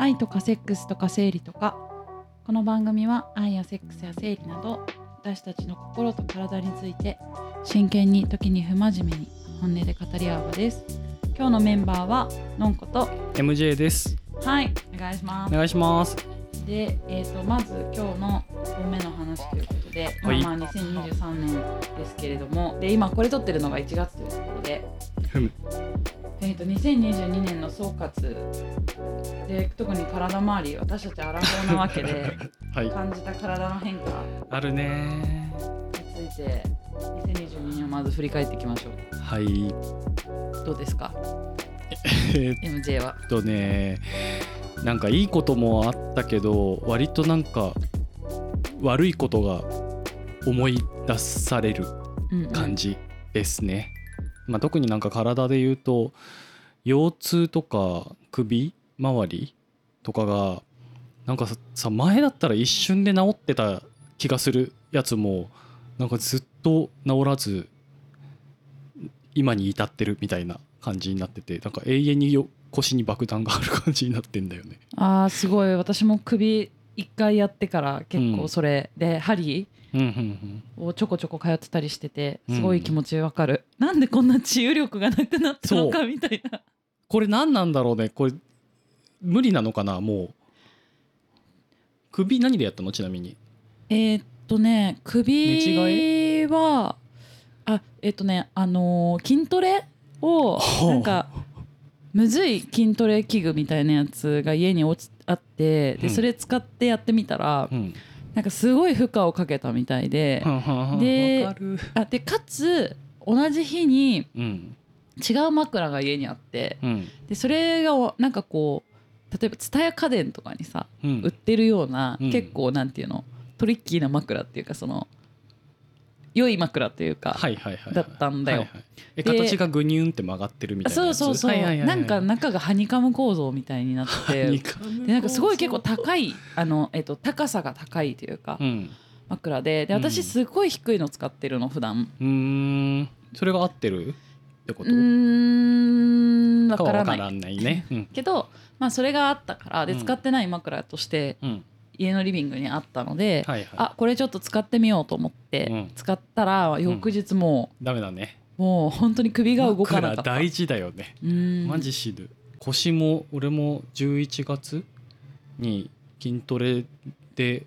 愛とかセックスとか生理とか、この番組は愛やセックスや生理など私たちの心と体について真剣に、時に不真面目に本音で語り合う場です。今日のメンバーはのんこと MJ です。はい、お願いします。お願いします。で、まず今日の1本目の話ということで、はい、今2023年ですけれども、で今これ撮ってるのが1月ということで、2022年の総括で、特に体周り、私たちアラフォーなわけで感じた体の変化、はい、あるねについて2022年をまず振り返っていきましょう。はい、どうですかMJ は。なんかいいこともあったけど、割となんか悪いことが思い出される感じですね、まあ、特になんか体で言うと腰痛とか首周りとかがなんかさ、前だったら一瞬で治ってた気がするやつもなんかずっと治らず今に至ってるみたいな感じになってて、なんか永遠に腰に爆弾がある感じになってんだよね。あーすごい、私も首一回やってから結構それで針をちょこちょこ通ってたりしてて、すごい気持ちわかる、なんでこんな治癒力がなくなったのかみたいな。これ何なんだろうね、これ無理なのかな。もう首何でやったの、ちなみに。首は筋トレをなんかむずい筋トレ器具みたいなやつが家にあって、でそれ使ってやってみたら、なんかすごい負荷をかけたみたいで、でかつ同じ日に違う枕が家にあって、でそれがなんかこう、例えばTSUTAYA家電とかにさ売ってるような、結構なんていうの、トリッキーな枕っていうか、その良い枕っていうか、だったんだよ、形がグニュンって曲がってるみたいなやつ。そうそうそう、なんか中がハニカム構造みたいになってて、でなんかすごい結構高い、高さが高いというか、枕 で私すごい低いの使ってるの普段。それが合ってるってこと？わからない、ね、けど、まあ、それがあったからで、使ってない枕として、家のリビングにあったので、あ、これちょっと使ってみようと思って、使ったら翌日もうダメだね。もう本当に首が動かなかった。枕大事だよね。マジ死ぬ。腰も、俺も11月に筋トレで、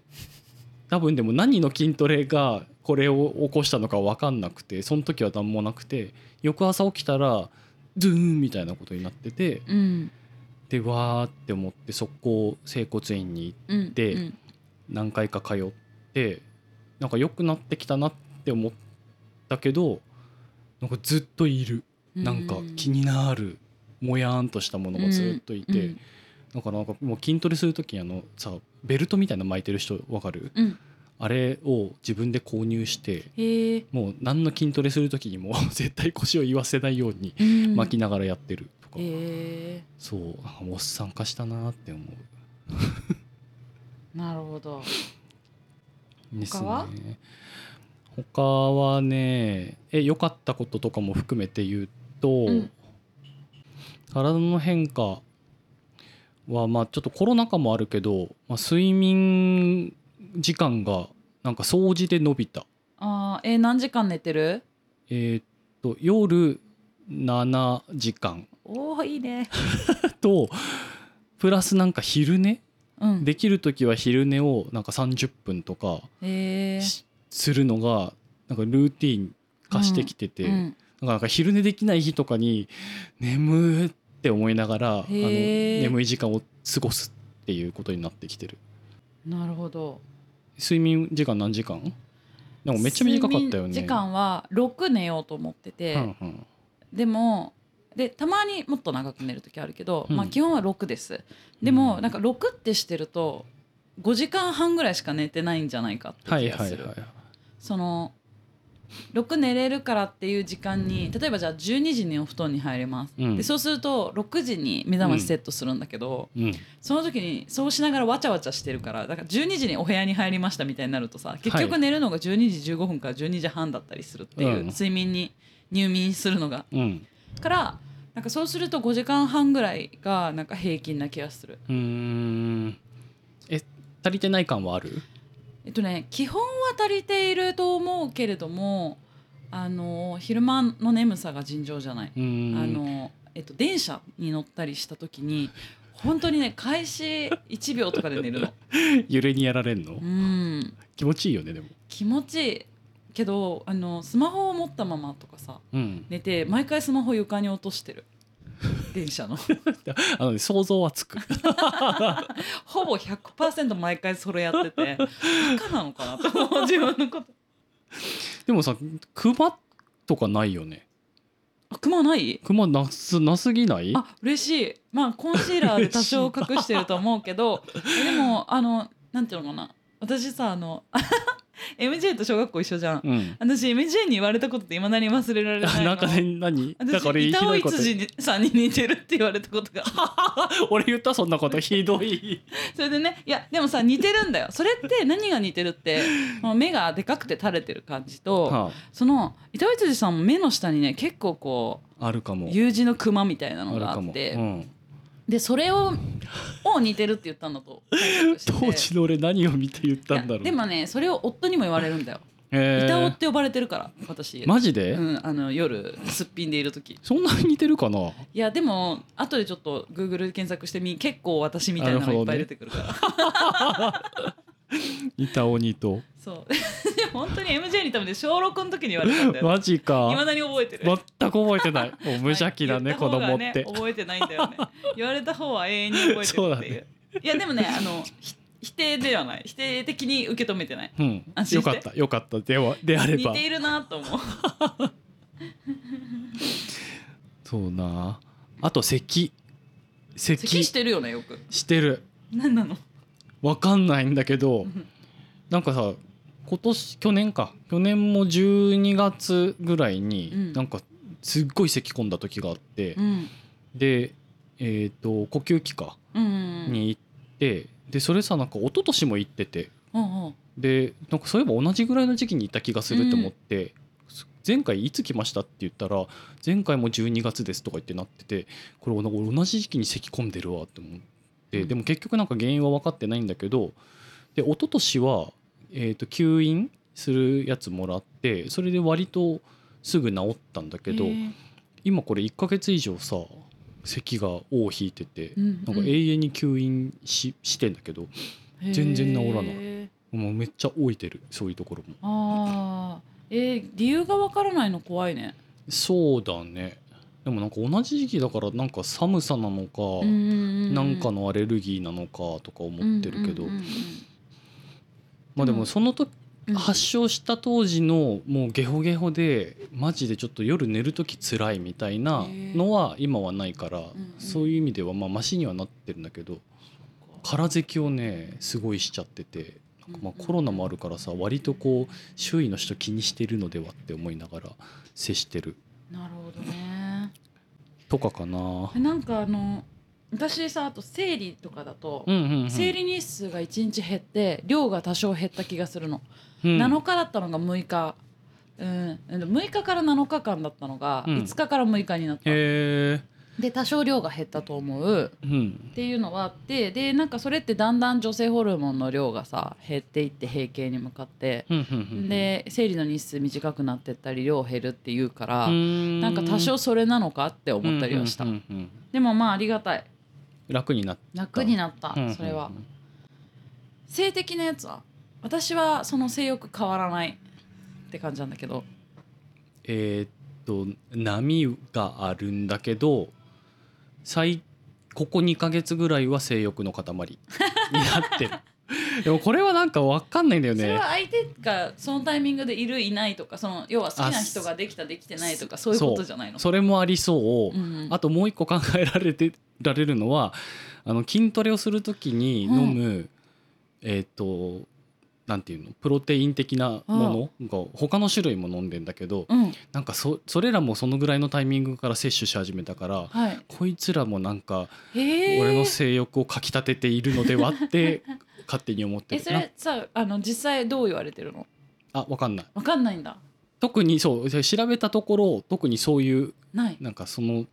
多分でも何の筋トレがこれを起こしたのか分かんなくて、その時は何もなくて、翌朝起きたらズーンみたいなことになってて、でわーって思って速攻整骨院に行って、何回か通って、なんか良くなってきたなって思ったけど、なんかずっといる、なんか気になるもやーんとしたものがずっといて、なんかもう筋トレする時にさ、ベルトみたいなの巻いてる人わかる？あれを自分で購入して、もう何の筋トレする時にも絶対腰を言わせないように巻きながらやってる。そう、おっさん化したなって思うなるほど。他はですね。他はね、良かったこととかも含めて言うと、体の変化は、まあちょっとコロナ禍もあるけど、睡眠時間がなんか総じて伸びた。何時間寝てる？夜7時間。おーいいねとプラスなんか昼寝、できるときは昼寝をなんか30分とかするのがなんかルーティン化してきてて、なんか昼寝できない日とかに眠って思いながら、眠い時間を過ごすっていうことになってきてる。なるほど。睡眠時間何時間？なんかめっちゃ短かったよね。睡眠時間は6寝ようと思ってて、でたまにもっと長く寝るときあるけど、まあ、基本は6です。でもなんか6ってしてると5時間半ぐらいしか寝てないんじゃないかって気がする。その6寝れるからっていう時間に、例えばじゃあ12時にお布団に入れます、でそうすると6時に目覚ましセットするんだけど、その時にそうしながらわちゃわちゃしてるから、だから12時にお部屋に入りましたみたいになるとさ、結局寝るのが12時15分から12時半だったりするっていう、睡眠に入眠するのが、からなんかそうすると5時間半ぐらいがなんか平均な気がする。足りてない感はある？基本は足りていると思うけれども、昼間の眠さが尋常じゃない。電車に乗ったりした時に本当にね開始1秒とかで寝るの。揺れにやられんの？うん。気持ちいいよねでも。気持ちいい。けどスマホを持ったままとかさ、うん、寝て毎回スマホ床に落としてる電車の想像はつくほぼ 100% 毎回それやっててバカなのかなと思う自分のことでもさクマとかないよね。クマない？クマなすぎない？あ、嬉しい。まあコンシーラーで多少隠してると思うけどでもなんていうのかな、私さMJ と小学校一緒じゃん、うん、私 MJ に言われたことっていまだに忘れられないの。なんかね、何？私板尾羊さんに似てるって言われたことが俺言った？そんなことひどいそれでね、いやでもさ似てるんだよ。それって何が似てるって目がでかくて垂れてる感じと、はあ、その板尾羊さんも目の下にね結構こうあるかも U 字のクマみたいなのがあってでそれを似てるって言ったんだと当時の俺何を見て言ったんだろう。でもねそれを夫にも言われるんだよ。板尾って呼ばれてるから私。マジで、うん、夜すっぴんでいる時そんなに似てるかな。いやでも後でちょっと Google 検索してみ、結構私みたいなのいっぱい出てくるから板尾にとそう本当に MJ に多分ね小6の時に言われたんだよ、ね、マジか。未だに覚えてる。全く覚えてない。もう無邪気だね、はい、子供って、ね、覚えてないんだよね言われた方は永遠に覚えてるっていう。そうだね。いやでもね否定ではない、否定的に受け止めてない、うん、安心してよかったよかったであれば似ているなと思うそうなあと咳してるよね。よくしてる。何なのわかんないんだけどなんかさ去年も12月ぐらいになんかすっごい咳込んだ時があって、うん、で、呼吸器科に行って、うんうん、でそれさなんか一昨年も行ってて、うんうん、でなんかそういえば同じぐらいの時期に行った気がすると思って、うん、前回いつ来ましたって言ったら前回も12月ですとか言ってなってて、これ同じ時期に咳込んでるわって思って、うん、でも結局なんか原因は分かってないんだけど、で一昨年は吸引するやつもらってそれで割とすぐ治ったんだけど、今これ1ヶ月以上さ咳が尾を引いてて、うんうん、なんか永遠に吸引 してんだけど全然治らない。もうめっちゃ老いてる。そういうところも理由がわからないの怖いね。そうだね。でもなんか同じ時期だからなんか寒さなのかなんかのアレルギーなのかとか思ってるけど、うんうんうんうん、まあ、でもその時発症した当時のもうゲホゲホでマジでちょっと夜寝る時つらいみたいなのは今はないから、そういう意味ではまあマシにはなってるんだけど、空咳をねすごいしちゃってて、なんかまあコロナもあるからさ割とこう周囲の人気にしてるのではって思いながら接してる。なるほどね。とかかな。なんか私さあと生理とかだと、うんうんうん、生理日数が1日減って量が多少減った気がするの、うん、7日だったのが6日、うん、6日から7日間だったのが5日から6日になった、うん、で多少量が減ったと思う、うん、っていうのはあって、でなんかそれってだんだん女性ホルモンの量がさ減っていって閉経に向かって、うんうんうん、で生理の日数短くなってったり量減るっていうから、なんか多少それなのかって思ったりはした、うんうんうんうん、でもまあありがたい。楽になった、うん、それは、うん、性的なやつは私はその性欲変わらないって感じなんだけど、波があるんだけどここ2ヶ月ぐらいは性欲の塊になってるでもこれはなんか分かんないんだよね。それは相手がそのタイミングでいるいないとか、その要は好きな人ができたできてないとかそういうことじゃないの？ それもありそう、うんうん、あともう一個考えられるのは筋トレをするときに飲む、うん、なんていうのプロテイン的なものが他の種類も飲んでんだけど、うん、なんかそれらもそのぐらいのタイミングから摂取し始めたから、はい、こいつらもなんか俺の性欲をかきたてているのではって勝手に思ってるそれさ実際どう言われてるの？あ、分かんないんだ。特にそう調べたところ特にそういうなんかその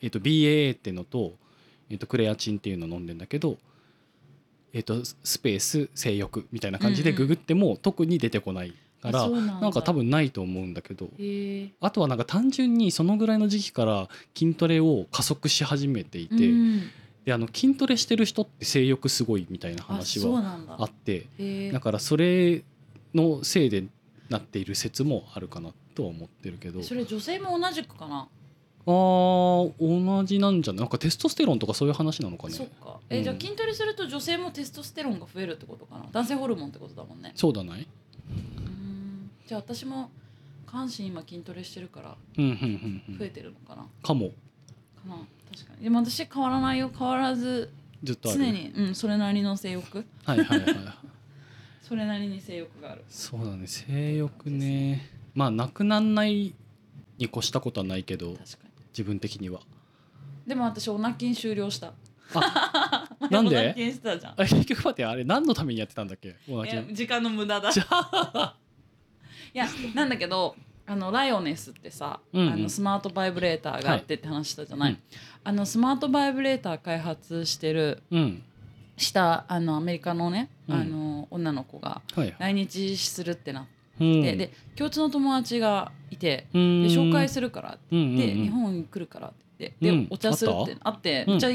BAA っていうのと、クレアチンっていうのを飲んでんだけど、スペース性欲みたいな感じでググっても特に出てこないから、うんうん、なんか多分ないと思うんだけど、あとはなんか単純にそのぐらいの時期から筋トレを加速し始めていて、うん、で筋トレしてる人って性欲すごいみたいな話はあって、 だからそれのせいでなっている説もあるかなとは思ってるけど、それ女性も同じくかな。同じなんじゃない。なんかテストステロンとかそういう話なのかね。そっか。じゃあ筋トレすると女性もテストステロンが増えるってことかな。男性ホルモンってことだもんね。そうだない。じゃあ私も関心今筋トレしてるから増えてるのかな、うんうんうんうん、かも確かに。でも私変わらないよ。変わらずずっとある。常に、うん、それなりの性欲はいはいはいそれなりに性欲がある。そうだね、性欲ね。まあなくなんないに越したことはないけど、確かに自分的には。でも私オナキン終了した。あなんで？オナキンしたじゃん。結局待って、あれ何のためにやってたんだっけ？オナキン。いや時間の無駄だ。いやなんだけどライオネスってさ、うんうん、スマートバイブレーターがあってって話したじゃない。はい、スマートバイブレーター開発してる、うん、したアメリカのね、うん、女の子が来日するってなって。うん、で共通の友達がいて、で紹介するからって言って、うんうんうん、日本に来るからって言って、でお茶するってあって、うん、お茶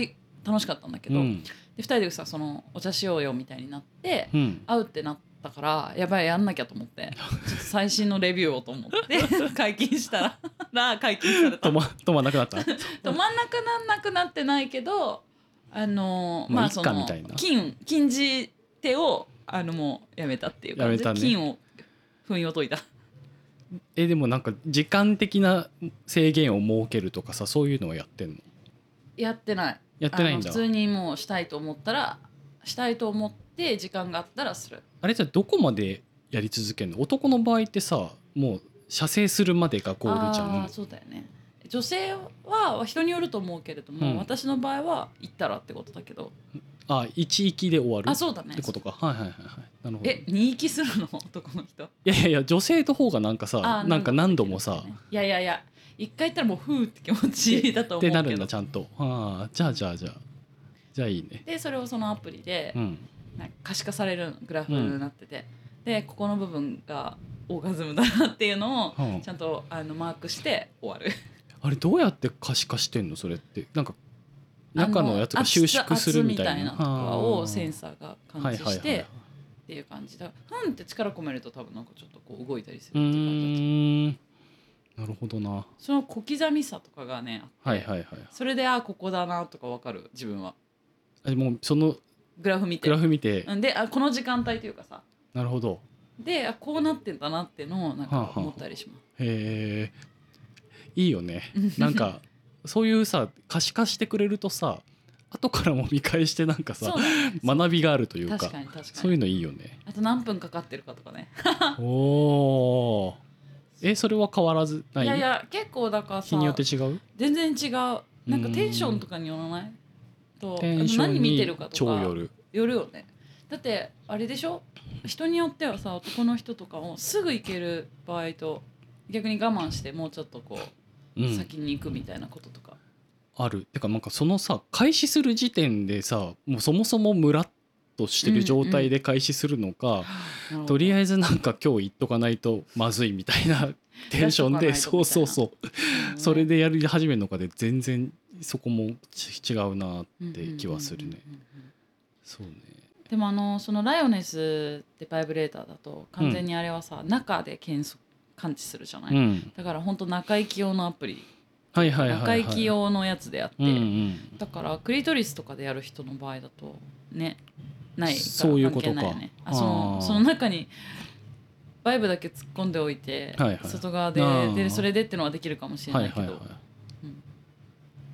楽しかったんだけど、うん、で2人でさそのお茶しようよみたいになって、うん、会うってなったから、やばいやんなきゃと思ってちょっと最新のレビューをと思って解禁したら解禁された。止まんなくなった止まんなくなんなくなってないけど、まあその禁じ手をもうやめたっていう感じで、ね、禁を封印を解いた。でもなんか時間的な制限を設けるとかさ、そういうのはやってんの？やってないんだ。普通にもうしたいと思って時間があったらする。あれじゃあどこまでやり続けるの？男の場合ってさもう射精するまでがゴールじゃん。あそうだよね。女性は人によると思うけれども、うん、私の場合は行ったらってことだけど、1息で終わるってことか。はいはいはいはい。なるほど。2息するの男の人？いやいや女性の方がなんかさ、なんか何度もさ、いやいやいや一回行ったらもうふーって気持ちだと思うけどってなるんだちゃんと。あじゃあいいね。でそれをそのアプリでなんか可視化されるグラフになってて、うん、でここの部分がオーガズムだなっていうのをちゃんとマークして終わる。あれどうやって可視化してんのそれって？なんか中のやつが収縮するみたいなとかをセンサーが感知してっていう感じだ。ふんって力込めると多分なんかちょっとこう動いたりするっていう感じだ。なるほどな。その小刻みさとかがね、はいはいはい、それでここだなとか分かる。自分はもうそのグラフ見てでこの時間帯というかさ。なるほど。でこうなってんだなってのをなんか思ったりします。ははへーいいよね。なんかそういうさ可視化してくれるとさ後からも見返してなんかさ学びがあるというか。確かに確かに。そういうのいいよね。あと何分かかってるかとかねおそれは変わらずない？いやいや結構だからさ日によって違う？全然違う。なんかテンションとかによらないと、何見てるかとかよるよね。だってあれでしょ、人によってはさ男の人とかもすぐ行ける場合と、逆に我慢してもうちょっとこう先に行くみたいなこととか、うん、ある。てかなんかそのさ開始する時点でさもうそもそもムラッとしてる状態で開始するのか、うんうん、とりあえずなんか今日行っとかないとまずいみたいなテンションでそう、うん、それでやり始めるのかで全然そこも違うなって気はするね。そうね。でもそのライオネスってバイブレーターだと完全にあれはさ、うん、中で感知するじゃない、うん、だから本当中行き用のアプリ、はいはいはいはい、中行き用のやつであって、うんうん、だからクリトリスとかでやる人の場合だとねないから関係ないよね。そういうことか。その中にバイブだけ突っ込んでおいて、はいはい、外側 でそれでってのはできるかもしれないけど、はいはいはい、うん、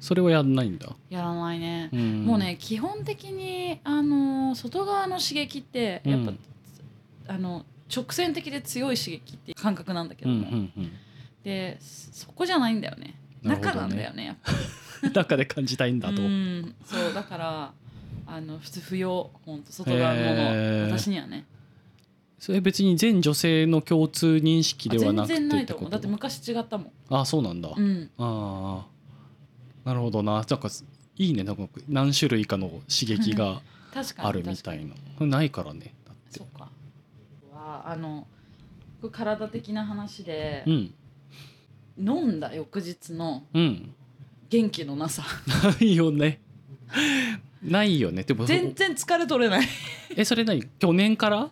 それはやらないんだ。やらないね、うん、もうね基本的に外側の刺激ってやっぱ、うん、直線的で強い刺激って感覚なんだけども、うんうんうん、でそこじゃないんだよね。中なんだよねやっぱり中で感じたいんだと。うんそうだから普通不要、本当外側のもの、私にはね。それ別に全女性の共通認識ではなくてってこと？全然ないと思う。だって昔違ったもん。あそうなんだ、うん、あなるほどな。なんかいいね、なんか何種類かの刺激があるみたいなこれないからね。だってそうか。あの体的な話で、うん、飲んだ翌日の元気のなさ、うん、ないよねないよね。でも全然疲れ取れないえ、それ何去年から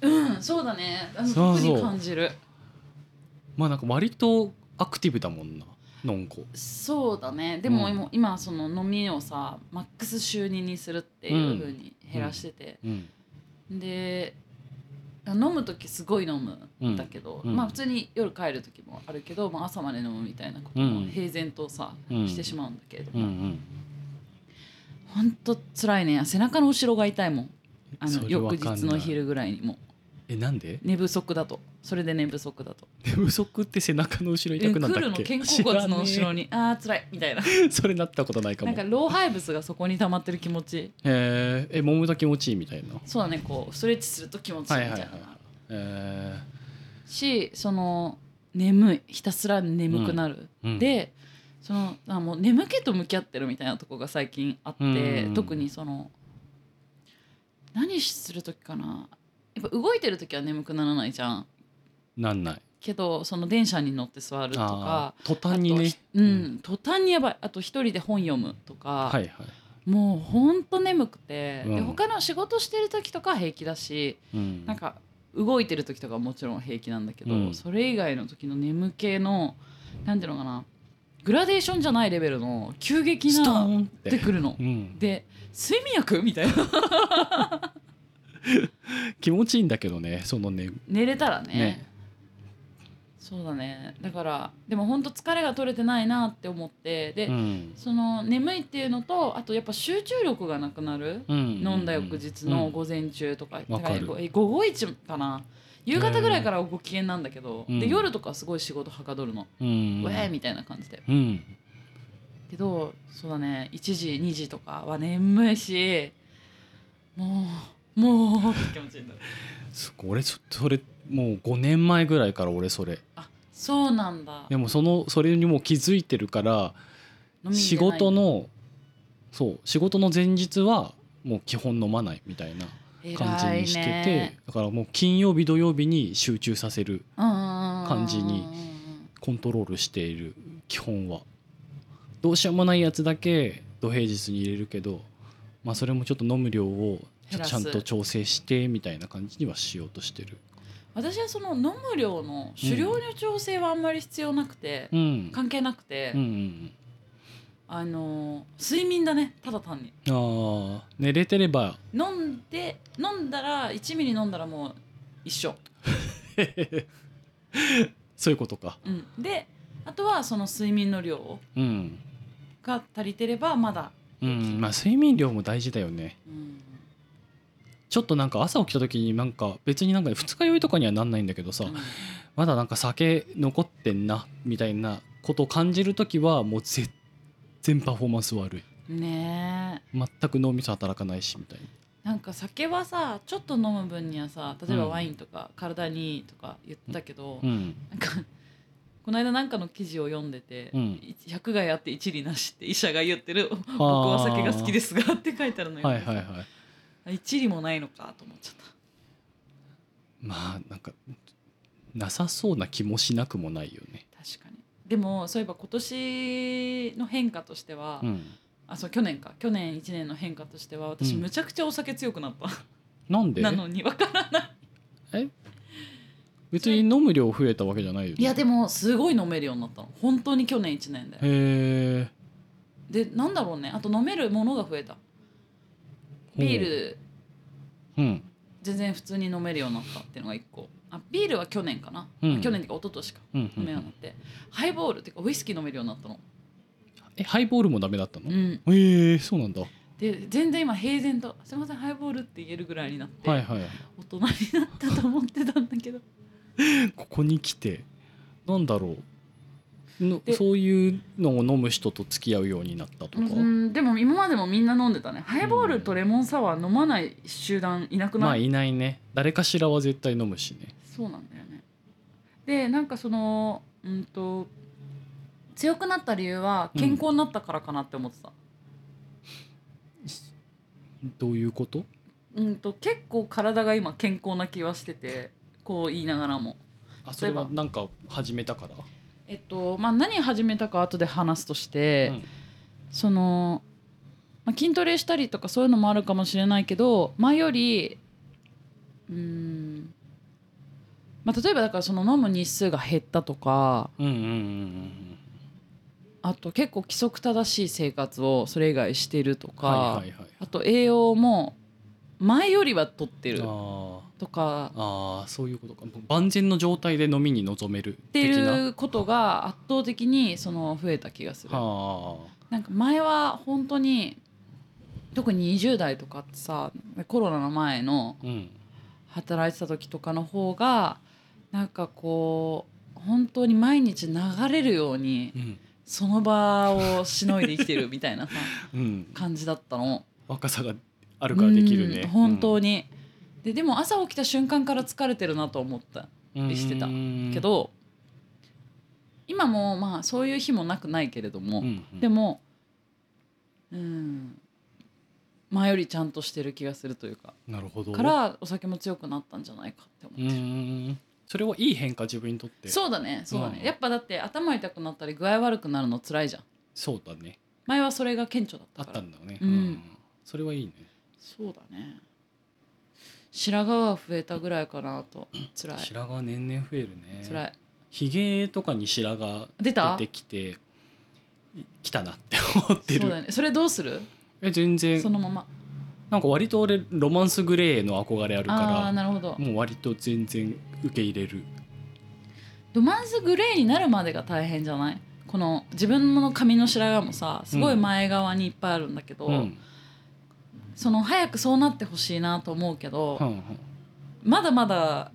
うんそうだね。あのそうそう特に感じる。まあなんか割とアクティブだもんなのんこ。そうだね。でも、うん、今その飲みをさマックス週2にするっていう風に減らしてて、うんうん、で飲むときすごい飲むんだけど、うん、まあ普通に夜帰るときもあるけど、まあ、朝まで飲むみたいなことも平然とさ、うん、してしまうんだけれども、うんうん、ほんとつらいね。背中の後ろが痛いもん。あの翌日の昼ぐらいにも。え、なんで？寝不足だと。それで寝不足だと。寝不足って背中の後ろ痛くなったっけ？クールの肩甲骨の後ろにあー辛いみたいなそれなったことないかも。なんか老廃物がそこに溜まってる気持ちえ、揉むと気持ちいいみたいな。そうだね、こうストレッチすると気持ちいいみたいな、はいはいはい、し、その眠い、ひたすら眠くなる、うん、で、そのもう眠気と向き合ってるみたいなとこが最近あって、うん、特にその何するときかな、やっぱ動いてるときは眠くならないじゃん。なんないけど、その電車に乗って座るとか途端にね、うん、途端にやばい。あと一人で本読むとか、はいはい、もうほんと眠くて、うん、で他の仕事してるときとか平気だし、うん、なんか動いてるときとかもちろん平気なんだけど、うん、それ以外のときの眠気のなんていうのかな、グラデーションじゃないレベルの急激なってくるの、うん、で睡眠薬みたいな気持ちいいんだけどね、そのね寝れたら ねそうだね。だからでも本当疲れが取れてないなって思ってで、うん、その眠いっていうのと、あとやっぱ集中力がなくなる、うんうんうん、飲んだ翌日の午前中と か、うん、午後一かな、夕方ぐらいからご機嫌なんだけど、で夜とかすごい仕事はかどるの、うん、ウェーみたいな感じで、うん、けどそうだね、1時2時とかは眠いし、もうって気持ちいいんだ俺それもう5年前ぐらいから俺それ。あ、そうなんだ。でもそれにもう気づいてるから仕事の前日はもう基本飲まないみたいな感じにしてて、ね、だからもう金曜日土曜日に集中させる感じにコントロールしている。基本はどうしようもないやつだけ土平日に入れるけど、まあ、それもちょっと飲む量をちゃんと調整してみたいな感じにはしようとしてる。私はその飲む量の酒量の調整はあんまり必要なくて、うん、関係なくて、うんうんうん、睡眠だね、ただ単に。あ、寝れてれば飲んだら1ミリ飲んだらもう一緒そういうことか、うん、であとはその睡眠の量が足りてればまだ、うん、まあ睡眠量も大事だよね、うん。ちょっとなんか朝起きた時になんか別になんか二日酔いとかにはなんないんだけどさ、うん、まだなんか酒残ってんなみたいなことを感じる時はもう全然パフォーマンス悪いね。全く脳みそ働かないしみたいな。なんか酒はさちょっと飲む分にはさ、例えばワインとか体にいいとか言ってたけど、うんうん、なんかこの間なんかの記事を読んでて、うん、百害あって一理なしって医者が言ってる僕は酒が好きですがって書いてあるのよ。はいはいはい。一理もないのかと思っちゃった。まあなんかなさそうな気もしなくもないよね。確かに。でもそういえば今年の変化としては、うん、あ、そう去年1年の変化としては私、うん、むちゃくちゃお酒強くなった。なんでなのにわからないえ、別に飲む量増えたわけじゃないよね。いやでもすごい飲めるようになったの本当に去年1年で。へー。でなんだろうね、あと飲めるものが増えた。ビール、うん、全然普通に飲めるようになったっていうのが1個。あ、ビールは去年かな、うん、去年というか一昨年か、うんうんうん、飲めようになって、ハイボールっていうかウイスキー飲めるようになったの。え、ハイボールもダメだったの、うん、そうなんだ。で全然今平然とすいませんハイボールって言えるぐらいになって、はいはい、大人になったと思ってたんだけどここに来てなんだろうの、そういうのを飲む人と付き合うようになったとか、うん、でも今までもみんな飲んでたね。ハイボールとレモンサワー飲まない集団いなくない？まあいないね。誰かしらは絶対飲むしね。そうなんだよね。でなんかその、強くなった理由は健康になったからかなって思ってた、うん、どういうこと？結構体が今健康な気はしてて、こう言いながらも、あ、それはなんか始めたから？何始めたか後で話すとして、うん、その、筋トレしたりとかそういうのもあるかもしれないけど、前より例えばだからその飲む日数が減ったとか、あと結構規則正しい生活をそれ以外してるとか、あと栄養も前よりは取ってるとか、そういうことか、万全の状態で飲みに臨めるっていうことが圧倒的にその増えた気がする。なんか前は本当に特に20代とかってさ、コロナの前の働いてた時とかの方がなんかこう本当に毎日流れるようにその場をしのいで生きてるみたいなさ感じだったの。若さがあるからできるね、本当に。でも朝起きた瞬間から疲れてるなと思ったりしてたけど、今もそういう日もなくないけれども、でも前よりちゃんとしてる気がするというか、なるほど、からお酒も強くなったんじゃないかって思ってる。それはいい変化、自分にとって。そうだね、やっぱだって頭痛くなったり具合悪くなるの辛いじゃん。そうだね、前はそれが顕著だったからあったんだよね、それはいいね。そうだね、白髪は増えたぐらいかなと。辛い、白髪は年々増えるね。辛い、ひげとかに白髪出てきてきたなって思ってる。 そうだね、それどうする？全然そのまま。なんか割と俺ロマンスグレーの憧れあるから、なるほど、もう割と全然受け入れる。ロマンスグレーになるまでが大変じゃない？この自分の髪の白髪もさ、すごい前側にいっぱいあるんだけど、その早くそうなってほしいなと思うけど、まだまだ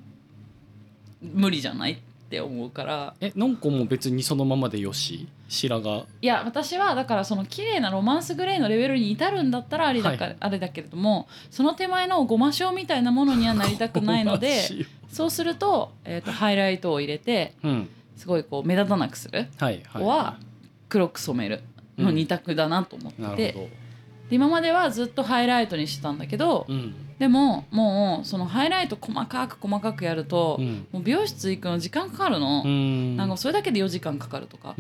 無理じゃないって思うから。のんこも別にそのままでよし、白髪。いや、私はだからその綺麗なロマンスグレーのレベルに至るんだったらあれだけれども、その手前のごま塩みたいなものにはなりたくないのでそうすると、ハイライトを入れて、すごいこう目立たなくする、は黒く染めるの2択だなと思ってて、今まではずっとハイライトにしてたんだけど、でももうそのハイライト細かくやると、もう美容室行くの時間かかるの、なんかそれだけで4時間かかるとかやっ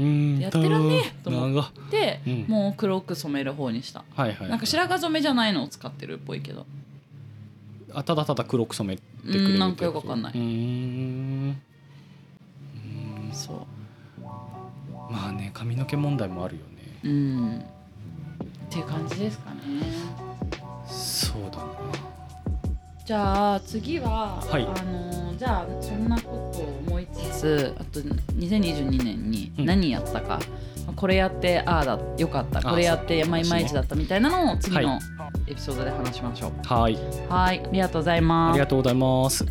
てるねと思って、もう黒く染める方にした、なんか白髪染めじゃないのを使ってるっぽいけど、ただただ黒く染めてくれるってこと、なんかよくわかんない。そう、まあね、髪の毛問題もあるよね、っていう感じですかね。そうだね。じゃあ次は、じゃあそんなことを思いつつ、あと2022年に何やったか、これやってよかった、これやっていまいちだったみたいなのを次のエピソードで話しましょう。はい、ありがとうございます。